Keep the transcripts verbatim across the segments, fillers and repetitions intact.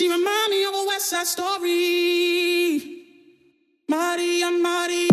She remind me of a West Side Story. Maria, Maria.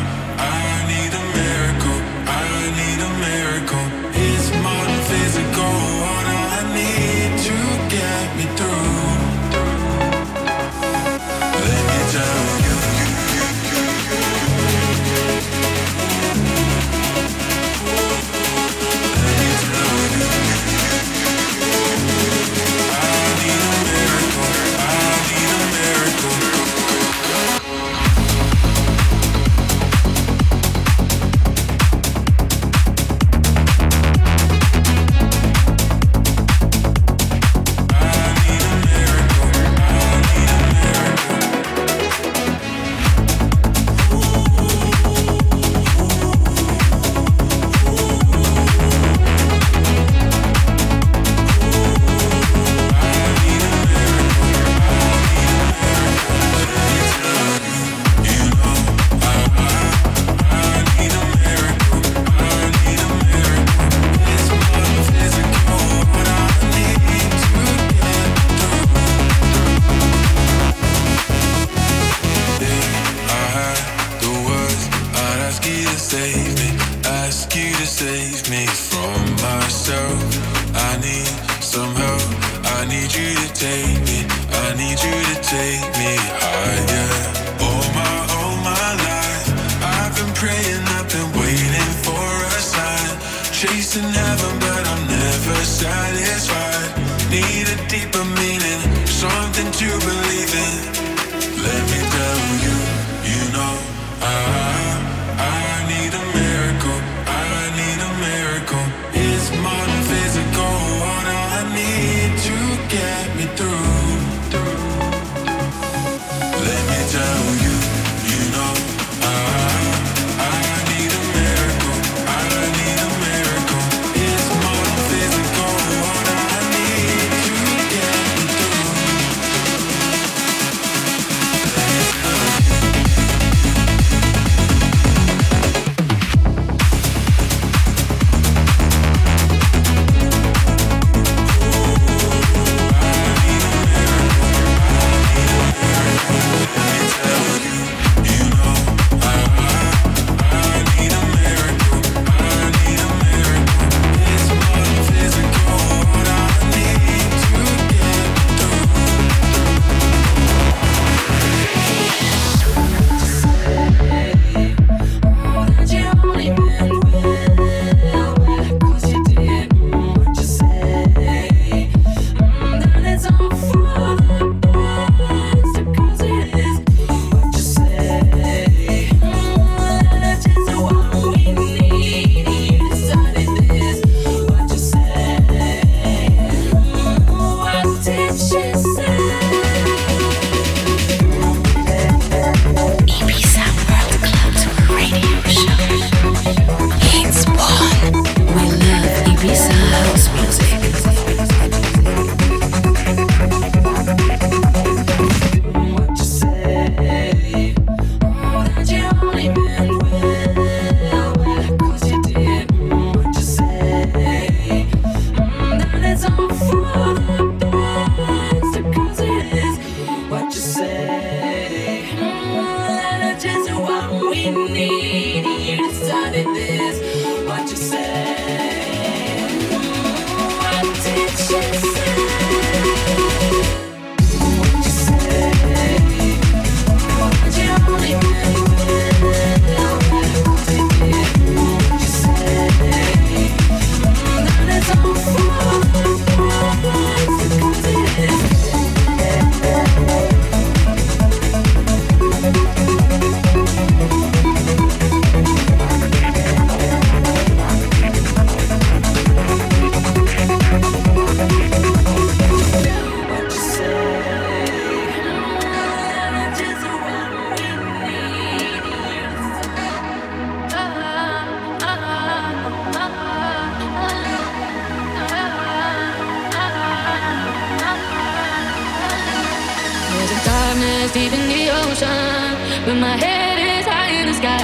is deep in the ocean, but my head is high in the sky.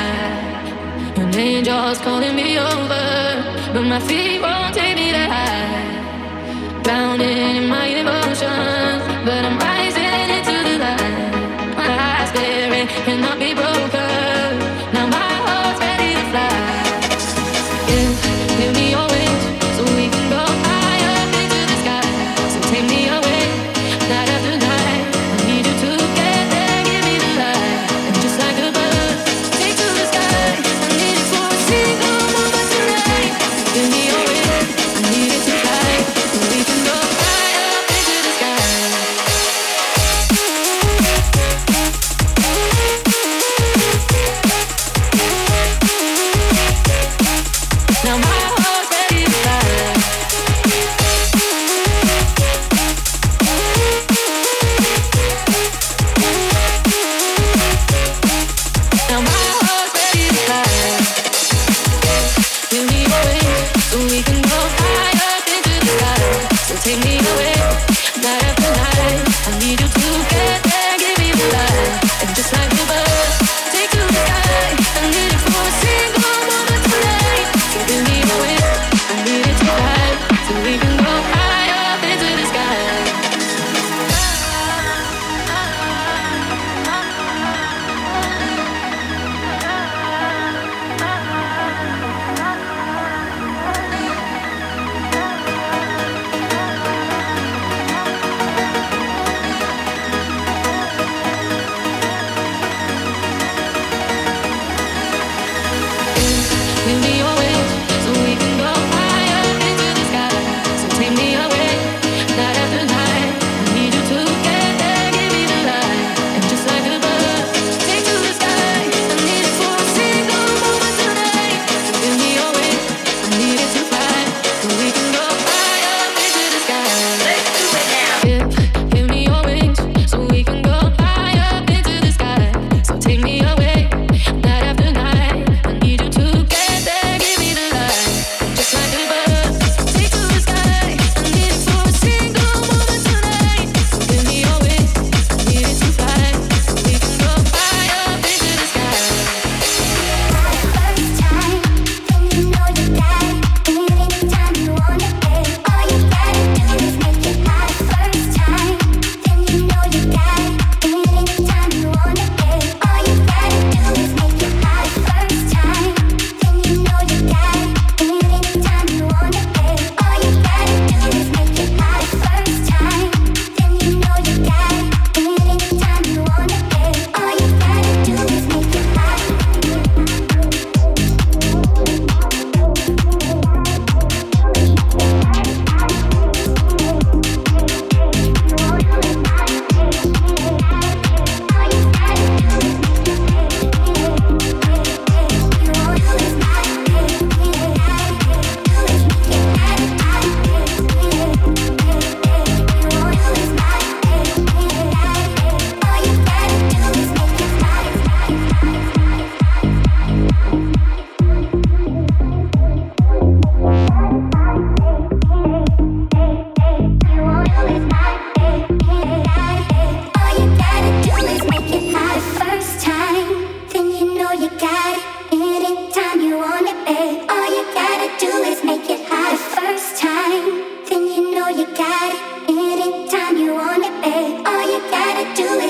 An angel's calling me over, but my feet won't take me that high. Drowning in my emotions, but I'm rising into the light. My high spirit cannot be broken. Now my heart's ready to fly. Yeah, give me your wings so we can go high up into the sky. So take me away.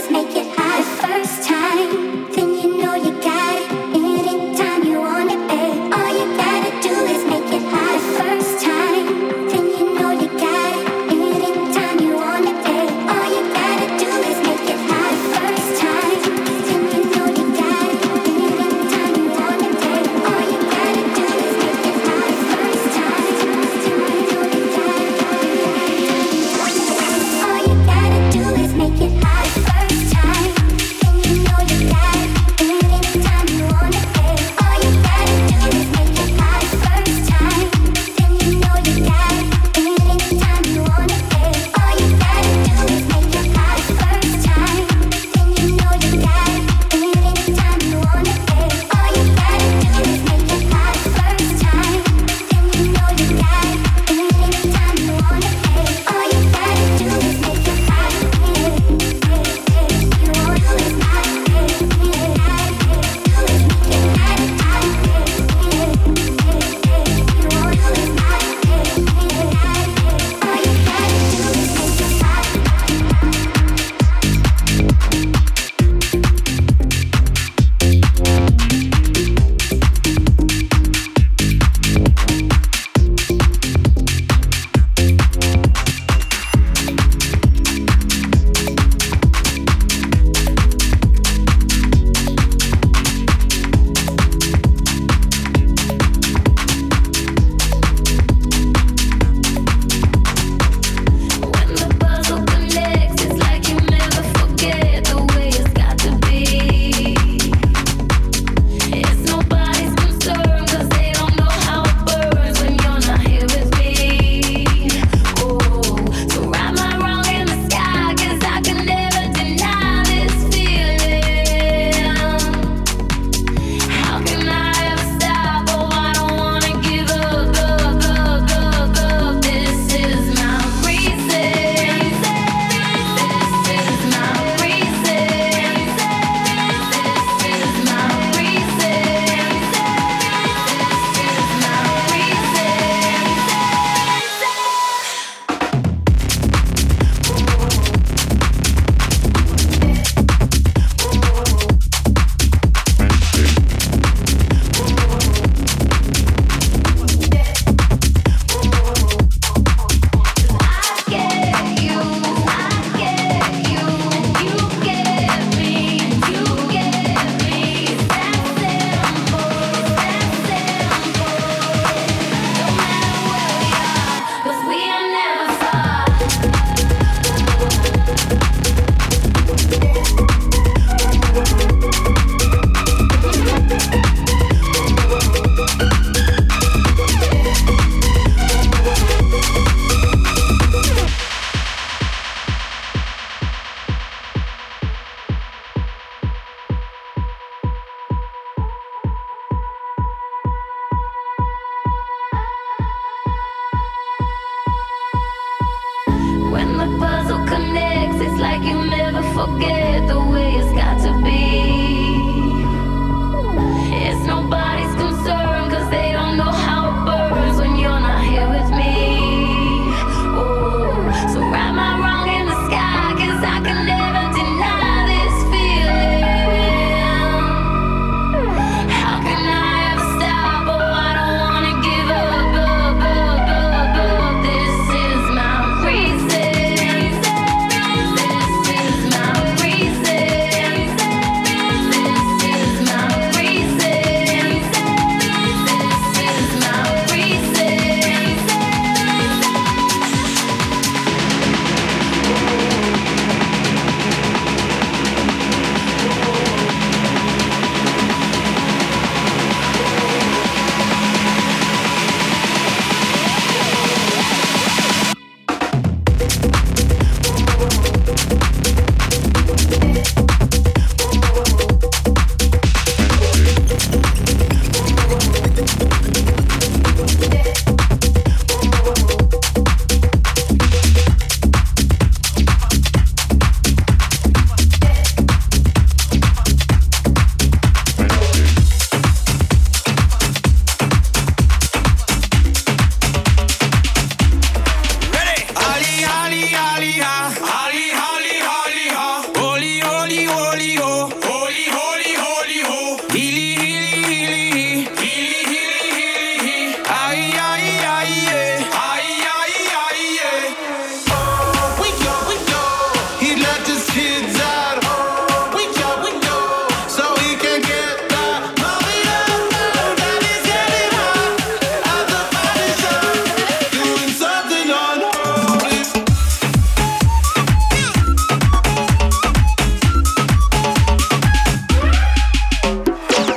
Make it high first time. When the puzzle connects, it's like you never forget the way it's got to be. It's nobody's concern, cause they don't know how it burns when you're not here with me. Ooh, so write my wrong in the sky, cause I can never deny this feeling. How can I ever stop? Oh, I don't wanna give up, up, up, up, up. This is my reason. This is my reason. This is my reason. This is my reason. Ali, Ali, Ali, ha. Ali, Ali, Ali, ha. Oli, Oli, Oli, ho. Oli, Oli, Oli, ho. Hili, hili, hili, hi. Hili, hili, hili, hi. Ai, ai, ai, yeah. Ai, ai, ai, yeah. Oh, we go, we go. He let his kids out. Oh, we go, we go. So he can get that money. Oh, that is getting hot. At the party shop, doing something unholy.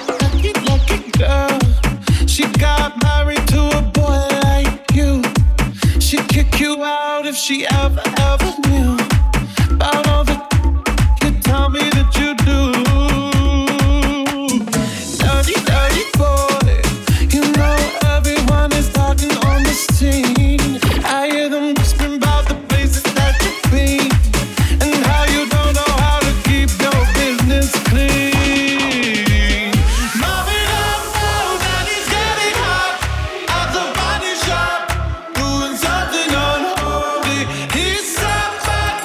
Lucky, lucky girl. She got married to a boy like you. She'd kick you out if she ever, ever knew about all the you tell me that you do. Dirty, dirty boy. You know everyone is talking on the scene. I hear them whispering about the places that you've been and how you don't know how to keep your business clean. Mobbing up, oh, that is getting hot. At the body shop, doing something unholy. He's so fat,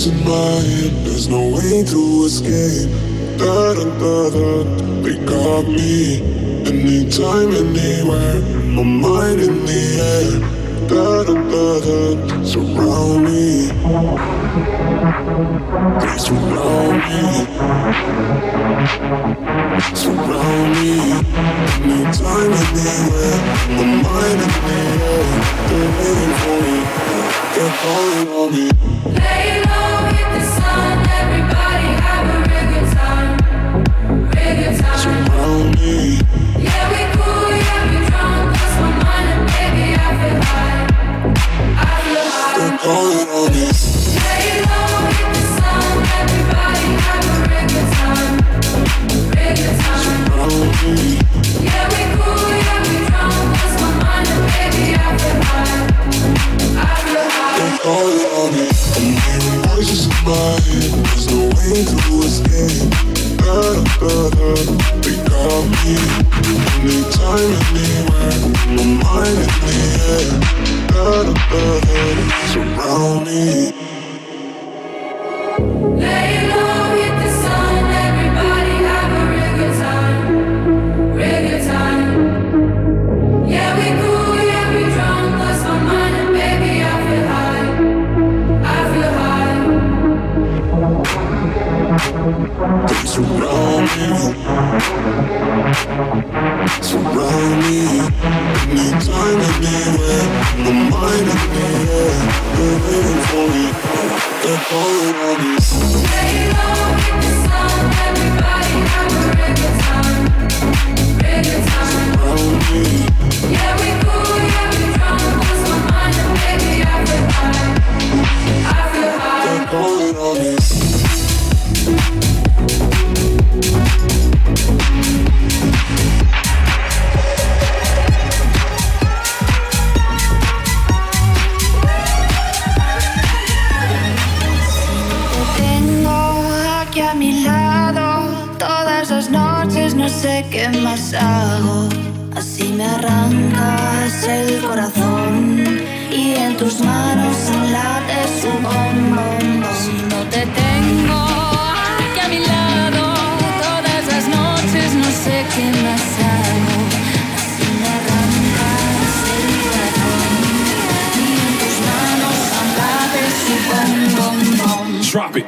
voice in my head, there's no way to escape. Da da da da, they got me. Anytime, anywhere, my mind in the air. Da da da da, surround me. They surround me. Surround me. Anytime, anywhere, my mind in the air. They're waiting for me. They're calling on me. Lay low, hit the sun, everybody have a real good time. Surround me. Yeah, we cool, yeah, we drunk. Lost my mind and baby, I feel high. I feel high. They're calling on me. Lay low, hit the sun. Everybody have a regular time. Regular time. Surround me. Yeah, we cool, yeah, we drunk. Lost my mind and baby, I feel high. I feel high. They're calling on me. I'm hearing voices in my head. There's no way to escape. Da da da, they got me. Anytime, anywhere, my mind in the air. Da da da da, surround me. Lay low, hit the sun. Everybody have a real good time, real good time. Yeah, we cool, yeah, we drunk. Lost my mind and baby, I feel high, I feel high. They surround me, surround me. Anytime, anywhere, my mind in the air. They're waiting for me, they're calling on me. Lay low, hit the sun. Everybody have a regular time, regular time. Surround me. Yeah, we cool, yeah, we drunk. Lost my mind and baby, I feel high, I feel high. They're calling on me. Tengo aquí a mi lado, todas las noches no sé qué más hago. Así me arrancas el corazón y en tus manos late su bombón. Si no te tengo aquí a mi lado, todas las noches no sé qué más hago. Así me arrancas el corazón y en tus manos late su bombón. Drop it.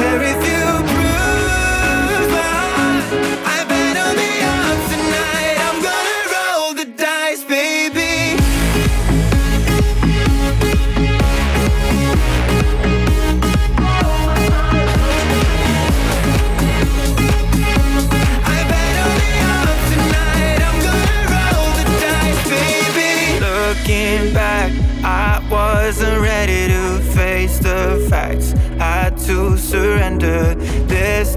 Care if you prove us, I bet on the rights had to surrender. There's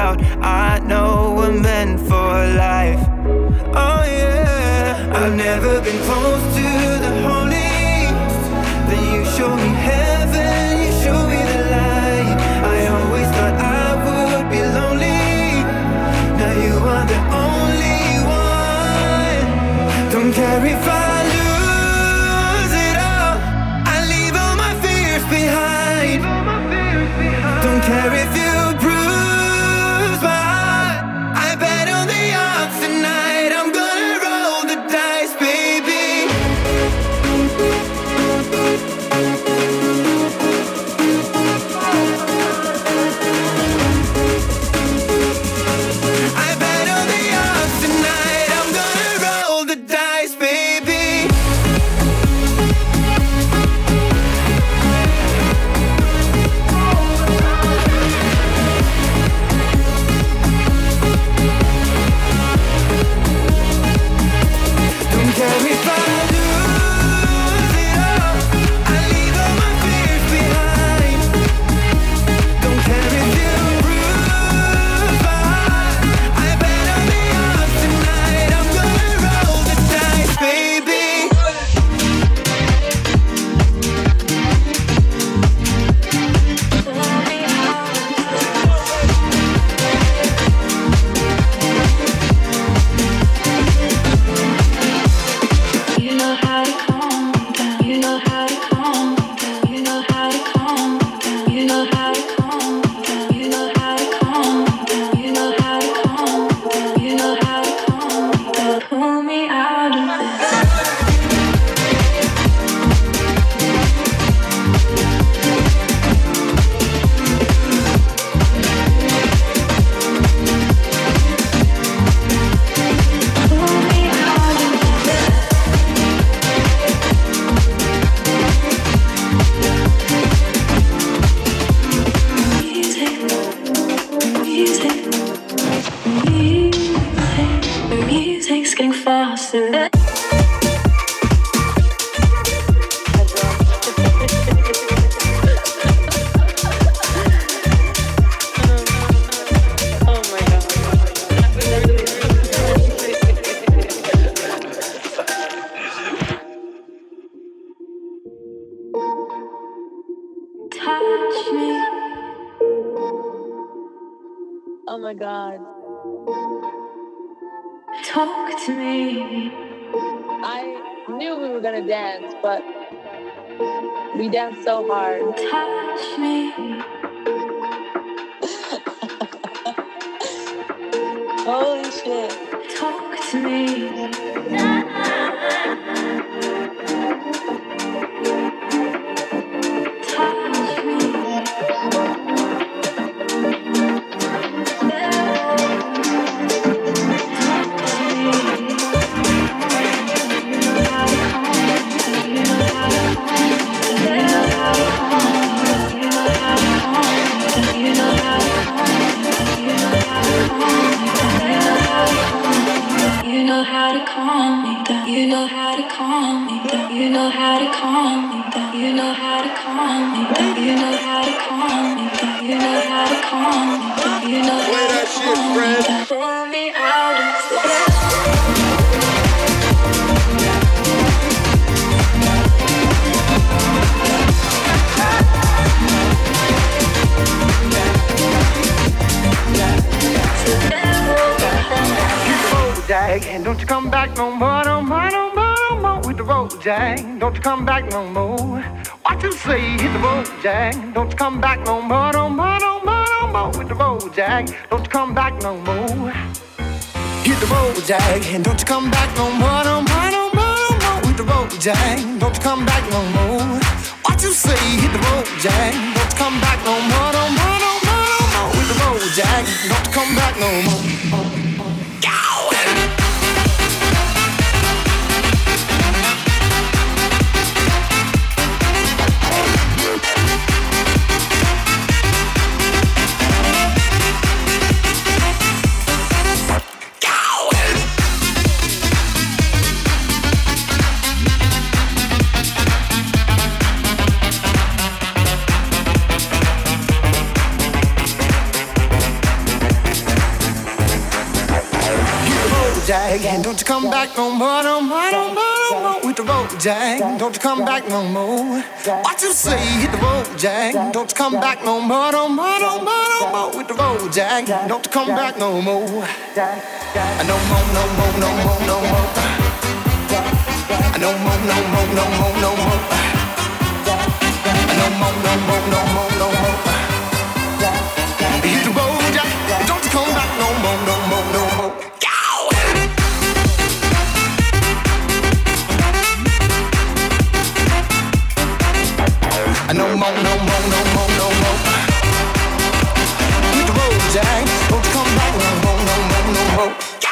I know we're meant for life. Oh yeah, I've never been close to the holy, but you showed me heaven, you showed me the light. I always thought I would be lonely, now you are the only one. Don't care if I care if you bruise my heart. I bet on the odds tonight. I'm gonna roll the dice, baby. I bet on the odds tonight. I'm gonna roll the dice, baby. So hard. Touch me. Holy shit. Talk to me. Touch me. You know how to calm me down. You know how to calm me down. You know how to calm me down. You know how to calm me down. You know how to calm me down. You know how to calm me down. You know how to calm me down. Pull me out of the And don't you come back no more, no more, no more, no more with the road, Jack. Don't you come back no more. What you say, hit the road, Jack. Don't you come back no more, no more, no more, no more with the road, Jack. Don't you come back no more. Hit the road, Jack. And don't you come back no more, no more, no more, no more with the road, Jack. Don't you come back no more. What you say, hit the road, Jack. Don't you come back no more, no more, no more, no more with the road, Jack. Don't you come back no more. road, Jack. Don't you come back no more, no more, no more, no more. Hit the road, Jack. Don't you come back no more. What you say? Hit the road, Jack. Don't you come back no more, no more, no more, no more. Hit the road, Jack. Don't you come back no more. No more, no more, no more, no more. No more, no more, no more, no more. No more, no more, no more, no more. Hit the road, Jack. Don't you come back no more, no more, no more. Go! No more, no more, no more, no more. Hit the road, Jack. Don't you come back no more, no more, no more. Go!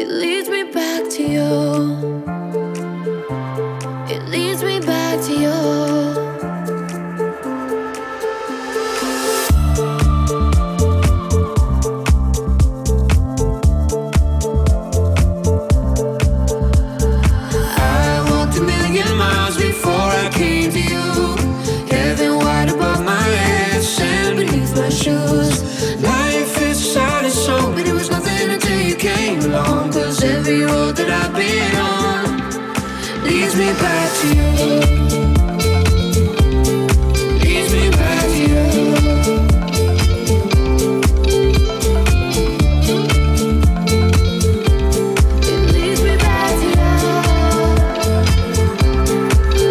It leads me back to you. It leads me back to you. Every road that I've been on leads me back to you. Leads me back to you. It leads me back to you.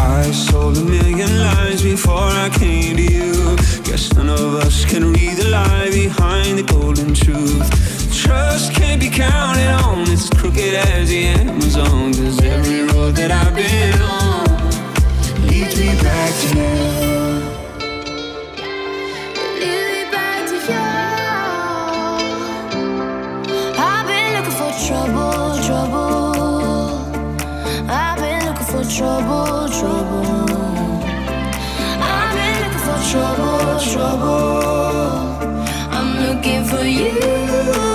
I sold a million lies before I came to you. Guess none of us can read the lie behind the golden truth. Trust can't be counted on, it's crooked as the Amazon. Cause every road that I've been on leads me back to you. Leads me back to you. I've been looking for trouble, trouble. I've been looking for trouble, trouble. I've been looking for trouble, trouble. I'm looking for you.